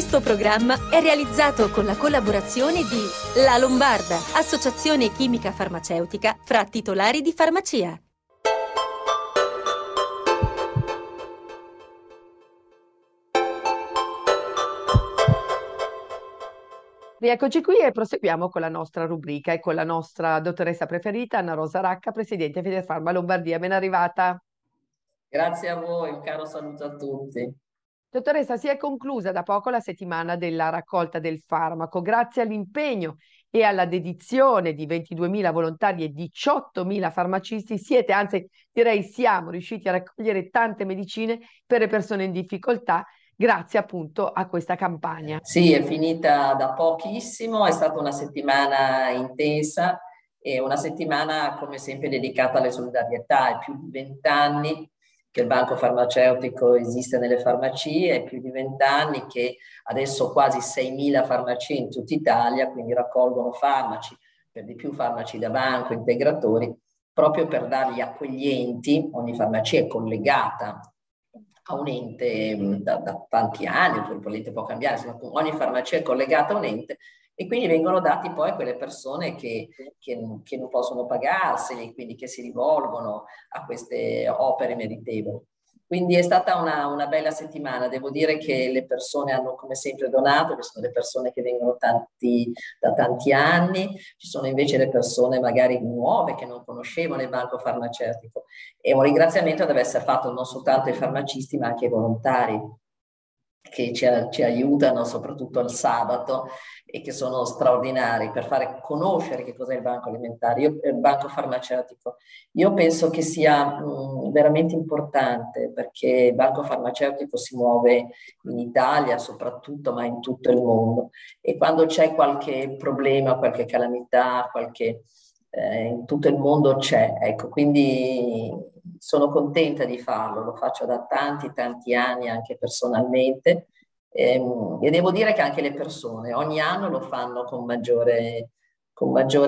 Questo programma è realizzato con la collaborazione di La Lombarda, associazione chimica farmaceutica fra titolari di farmacia. Rieccoci qui e proseguiamo con la nostra rubrica e con la nostra dottoressa preferita, Anna Rosa Racca, presidente Federfarma Lombardia. Ben arrivata. Grazie a voi, un caro saluto a tutti. Dottoressa, si è conclusa da poco la settimana della raccolta del farmaco. Grazie all'impegno e alla dedizione di 22.000 volontari e 18.000 farmacisti siamo riusciti a raccogliere tante medicine per le persone in difficoltà, grazie appunto a questa campagna. Sì, è finita da pochissimo, è stata una settimana intensa e una settimana come sempre dedicata alle solidarietà. È più di 20 anni che il Banco Farmaceutico esiste nelle farmacie, è più di 20 anni che adesso quasi 6.000 farmacie in tutta Italia, quindi raccolgono farmaci, per di più farmaci da banco, integratori, proprio per dargli accoglienti. Ogni farmacia è collegata a un ente da tanti anni, probabilmente può cambiare, insomma, ogni farmacia è collegata a un ente e quindi vengono dati poi a quelle persone che non possono pagarseli, quindi che si rivolgono a queste opere meritevoli. Quindi è stata una bella settimana, devo dire che le persone hanno come sempre donato, ci sono le persone che vengono da tanti anni, ci sono invece le persone magari nuove che non conoscevano il Banco Farmaceutico, e un ringraziamento deve essere fatto non soltanto ai farmacisti ma anche ai volontari che ci aiutano soprattutto al sabato e che sono straordinari per fare conoscere che cos'è il Banco Alimentare, il Banco Farmaceutico. Io penso che sia veramente importante perché il Banco Farmaceutico si muove in Italia soprattutto, ma in tutto il mondo, e quando c'è qualche problema, qualche calamità, in tutto il mondo c'è, ecco, quindi sono contenta di farlo, lo faccio da tanti anni anche personalmente, e devo dire che anche le persone ogni anno lo fanno con maggiore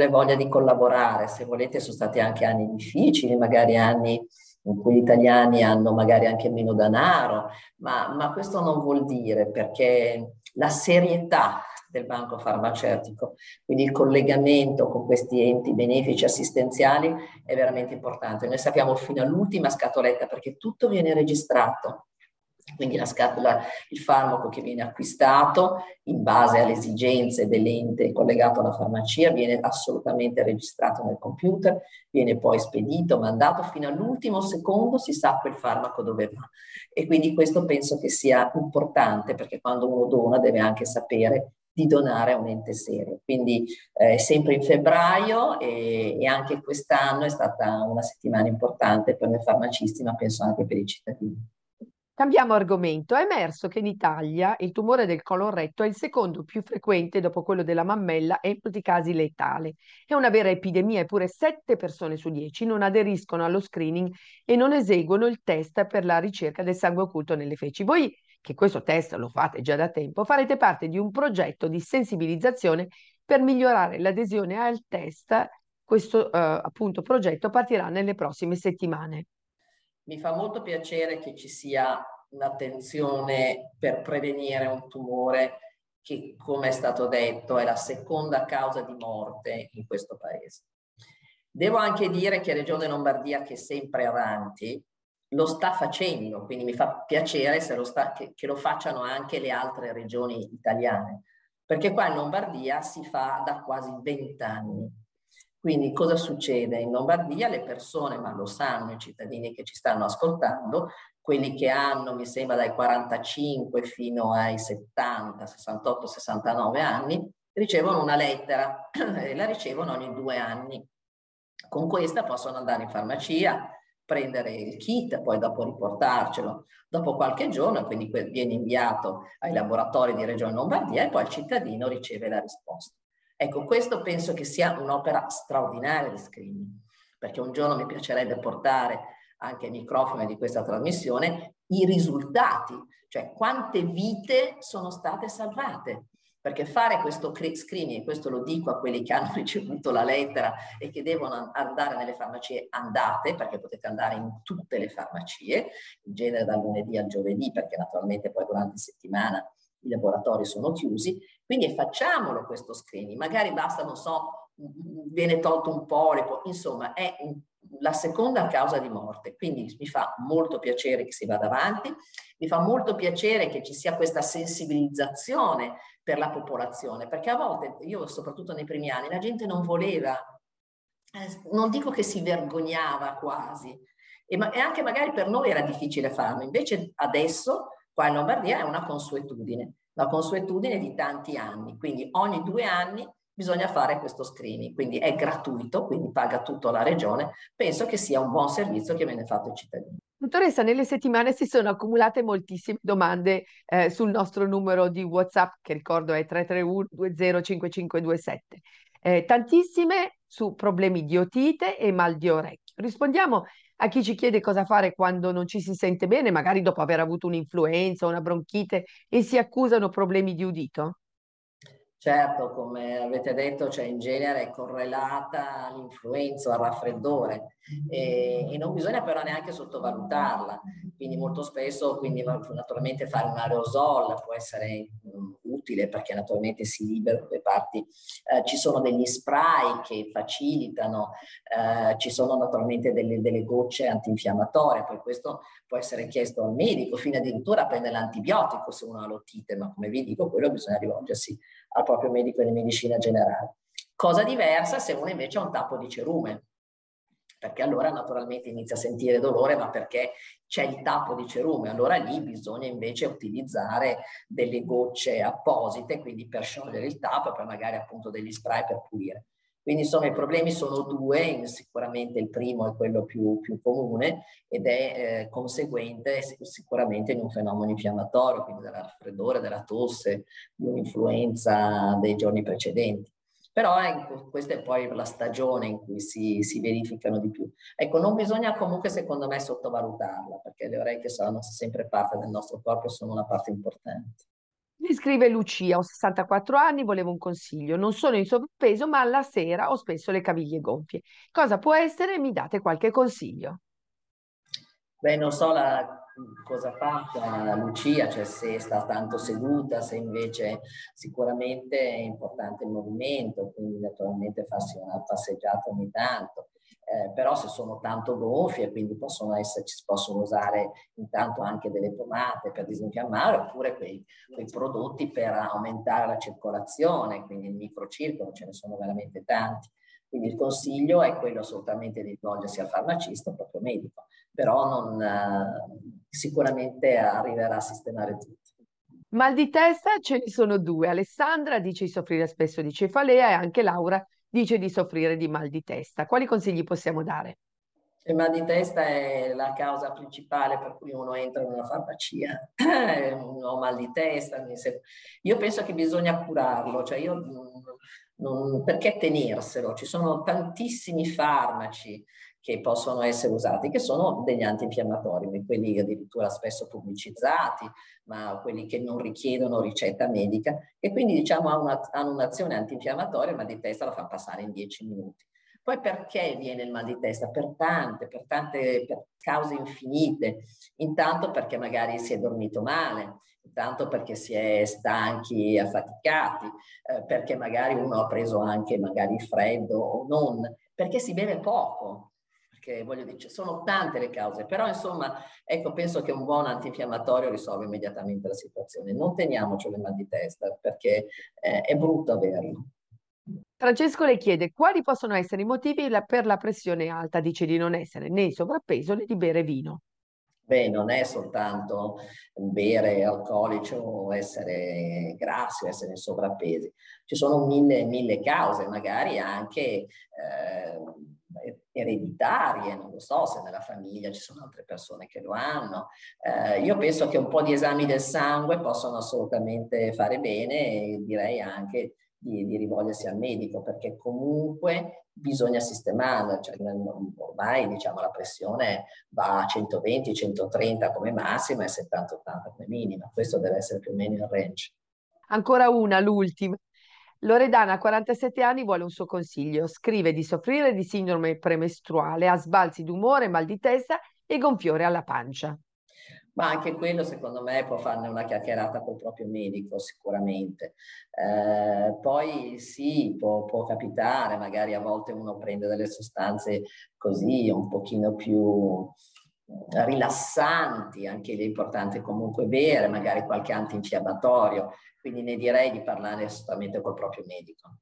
voglia di collaborare. Se volete, sono stati anche anni difficili, magari anni in cui gli italiani hanno magari anche meno denaro, ma questo non vuol dire, perché la serietà del Banco Farmaceutico, quindi il collegamento con questi enti benefici assistenziali, è veramente importante. Noi sappiamo fino all'ultima scatoletta, perché tutto viene registrato, quindi la scatola, il farmaco che viene acquistato in base alle esigenze dell'ente collegato alla farmacia viene assolutamente registrato nel computer, viene poi spedito, mandato, fino all'ultimo secondo si sa quel farmaco dove va, e quindi questo penso che sia importante, perché quando uno dona deve anche sapere di donare a un ente serio. Quindi sempre in febbraio e anche quest'anno è stata una settimana importante per noi farmacisti, ma penso anche per i cittadini. Cambiamo argomento. È emerso che in Italia il tumore del colon retto è il secondo più frequente dopo quello della mammella e in molti casi letale. È una vera epidemia, eppure 7 persone su 10 non aderiscono allo screening e non eseguono il test per la ricerca del sangue occulto nelle feci. Voi, che questo test lo fate già da tempo, farete parte di un progetto di sensibilizzazione per migliorare l'adesione al test. Questo appunto progetto partirà nelle prossime settimane. Mi fa molto piacere che ci sia un'attenzione per prevenire un tumore che, come è stato detto, è la seconda causa di morte in questo paese. Devo anche dire che Regione Lombardia, che è sempre avanti, lo sta facendo, quindi mi fa piacere che lo facciano anche le altre regioni italiane, perché qua in Lombardia si fa da quasi 20 anni. Quindi cosa succede? In Lombardia le persone, ma lo sanno i cittadini che ci stanno ascoltando, quelli che hanno, mi sembra, dai 45 fino ai 70, 68, 69 anni, ricevono una lettera, e la ricevono ogni 2 anni. Con questa possono andare in farmacia, prendere il kit, poi dopo riportarcelo dopo qualche giorno, quindi viene inviato ai laboratori di Regione Lombardia e poi il cittadino riceve la risposta. Ecco, questo penso che sia un'opera straordinaria di screening, perché un giorno mi piacerebbe portare anche ai microfoni di questa trasmissione i risultati, cioè quante vite sono state salvate, perché fare questo screening, questo lo dico a quelli che hanno ricevuto la lettera e che devono andare nelle farmacie, andate, perché potete andare in tutte le farmacie, in genere dal lunedì al giovedì, perché naturalmente poi durante la settimana i laboratori sono chiusi, quindi facciamolo questo screening, magari basta, non so, viene tolto un polipo, insomma è la seconda causa di morte, quindi mi fa molto piacere che si vada avanti, mi fa molto piacere che ci sia questa sensibilizzazione per la popolazione, perché a volte, io soprattutto nei primi anni, la gente non voleva, non dico che si vergognava quasi, e anche magari per noi era difficile farlo, invece adesso qua in Lombardia è una consuetudine, la consuetudine di tanti anni, quindi ogni 2 anni bisogna fare questo screening, quindi è gratuito, quindi paga tutto la Regione, penso che sia un buon servizio che viene fatto ai cittadini. Dottoressa, nelle settimane si sono accumulate moltissime domande sul nostro numero di WhatsApp, che ricordo è 331-205527, tantissime su problemi di otite e mal di orecchio. Rispondiamo a chi ci chiede cosa fare quando non ci si sente bene, magari dopo aver avuto un'influenza o una bronchite, e si accusano problemi di udito. Certo, come avete detto, cioè in genere è correlata all'influenza, al raffreddore, e non bisogna però neanche sottovalutarla, quindi molto spesso, quindi naturalmente fare un aerosol può essere utile, perché naturalmente si liberano le parti, ci sono degli spray che facilitano, ci sono naturalmente delle gocce antinfiammatorie, poi questo può essere chiesto al medico, fino addirittura a prendere l'antibiotico se uno ha l'otite, ma come vi dico, quello bisogna rivolgersi al proprio medico di medicina generale. Cosa diversa se uno invece ha un tappo di cerume, perché allora naturalmente inizia a sentire dolore, ma perché c'è il tappo di cerume, allora lì bisogna invece utilizzare delle gocce apposite, quindi per sciogliere il tappo e poi magari appunto degli spray per pulire. Quindi insomma i problemi sono 2, sicuramente il primo è quello più comune ed è conseguente sicuramente in un fenomeno infiammatorio, quindi della raffreddore, della tosse, di un'influenza dei giorni precedenti. Però questa è poi la stagione in cui si verificano di più. Ecco, non bisogna comunque secondo me sottovalutarla, perché le orecchie saranno sempre parte del nostro corpo e sono una parte importante. Mi scrive Lucia, ho 64 anni, volevo un consiglio. Non sono in sovrappeso, ma alla sera ho spesso le caviglie gonfie. Cosa può essere? Mi date qualche consiglio? Beh, non so cosa ha fatto Lucia, cioè se sta tanto seduta, se invece sicuramente è importante il movimento, quindi naturalmente farsi una passeggiata ogni tanto. Però se sono tanto gonfie, quindi possono usare intanto anche delle pomate per disinfiammare, oppure quei prodotti per aumentare la circolazione, quindi il microcircolo, ce ne sono veramente tanti. Quindi il consiglio è quello assolutamente di rivolgersi al farmacista, al proprio medico, però sicuramente arriverà a sistemare tutto. Mal di testa ce ne sono 2. Alessandra dice di soffrire spesso di cefalea e anche Laura dice di soffrire di mal di testa. Quali consigli possiamo dare? Il mal di testa è la causa principale per cui uno entra in una farmacia. Ho mal di testa, io penso che bisogna curarlo, cioè io non, perché tenerselo? Ci sono tantissimi farmaci che possono essere usati, che sono degli antinfiammatori, quelli addirittura spesso pubblicizzati, ma quelli che non richiedono ricetta medica, e quindi diciamo hanno un'azione antinfiammatoria, il mal di testa la fa passare in 10 minuti. Poi perché viene il mal di testa? Per cause infinite, intanto perché magari si è dormito male, intanto perché si è stanchi e affaticati, perché magari uno ha preso anche magari freddo o non, perché si beve poco. Che voglio dire, sono tante le cause, però insomma, ecco, penso che un buon antinfiammatorio risolve immediatamente la situazione. Non teniamoci il mal di testa, perché è brutto averlo. Francesco le chiede quali possono essere i motivi per la pressione alta, dice di non essere né in sovrappeso né di bere vino. Beh, non è soltanto bere alcolici o essere grassi o essere in sovrappesi, ci sono mille cause, magari anche ereditarie, non lo so se nella famiglia ci sono altre persone che lo hanno. Io penso che un po' di esami del sangue possono assolutamente fare bene, e direi anche di rivolgersi al medico, perché comunque bisogna sistemarla, cioè ormai diciamo la pressione va a 120-130 come massima e 70-80 come minima, questo deve essere più o meno il range. Ancora una, l'ultima. Loredana, 47 anni, vuole un suo consiglio. Scrive di soffrire di sindrome premestruale, ha sbalzi d'umore, mal di testa e gonfiore alla pancia. ma anche quello secondo me può farne una chiacchierata col proprio medico sicuramente. Poi sì, può capitare, magari a volte uno prende delle sostanze così un pochino più rilassanti, anche lì è importante comunque bere, magari qualche antinfiammatorio, quindi ne direi di parlare assolutamente col proprio medico.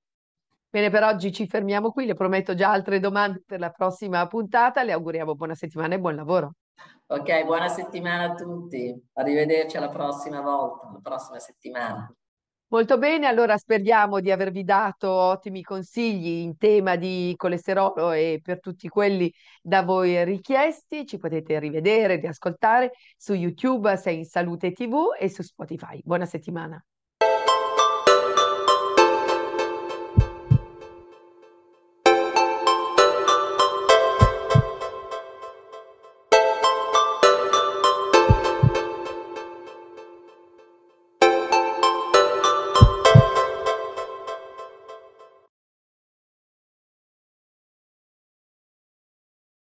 Bene, per oggi ci fermiamo qui, le prometto già altre domande per la prossima puntata, le auguriamo buona settimana e buon lavoro. Ok, buona settimana a tutti, arrivederci alla prossima volta, alla prossima settimana. Molto bene, allora speriamo di avervi dato ottimi consigli in tema di colesterolo e per tutti quelli da voi richiesti. Ci potete rivedere, riascoltare su YouTube, Sei in Salute TV e su Spotify. Buona settimana.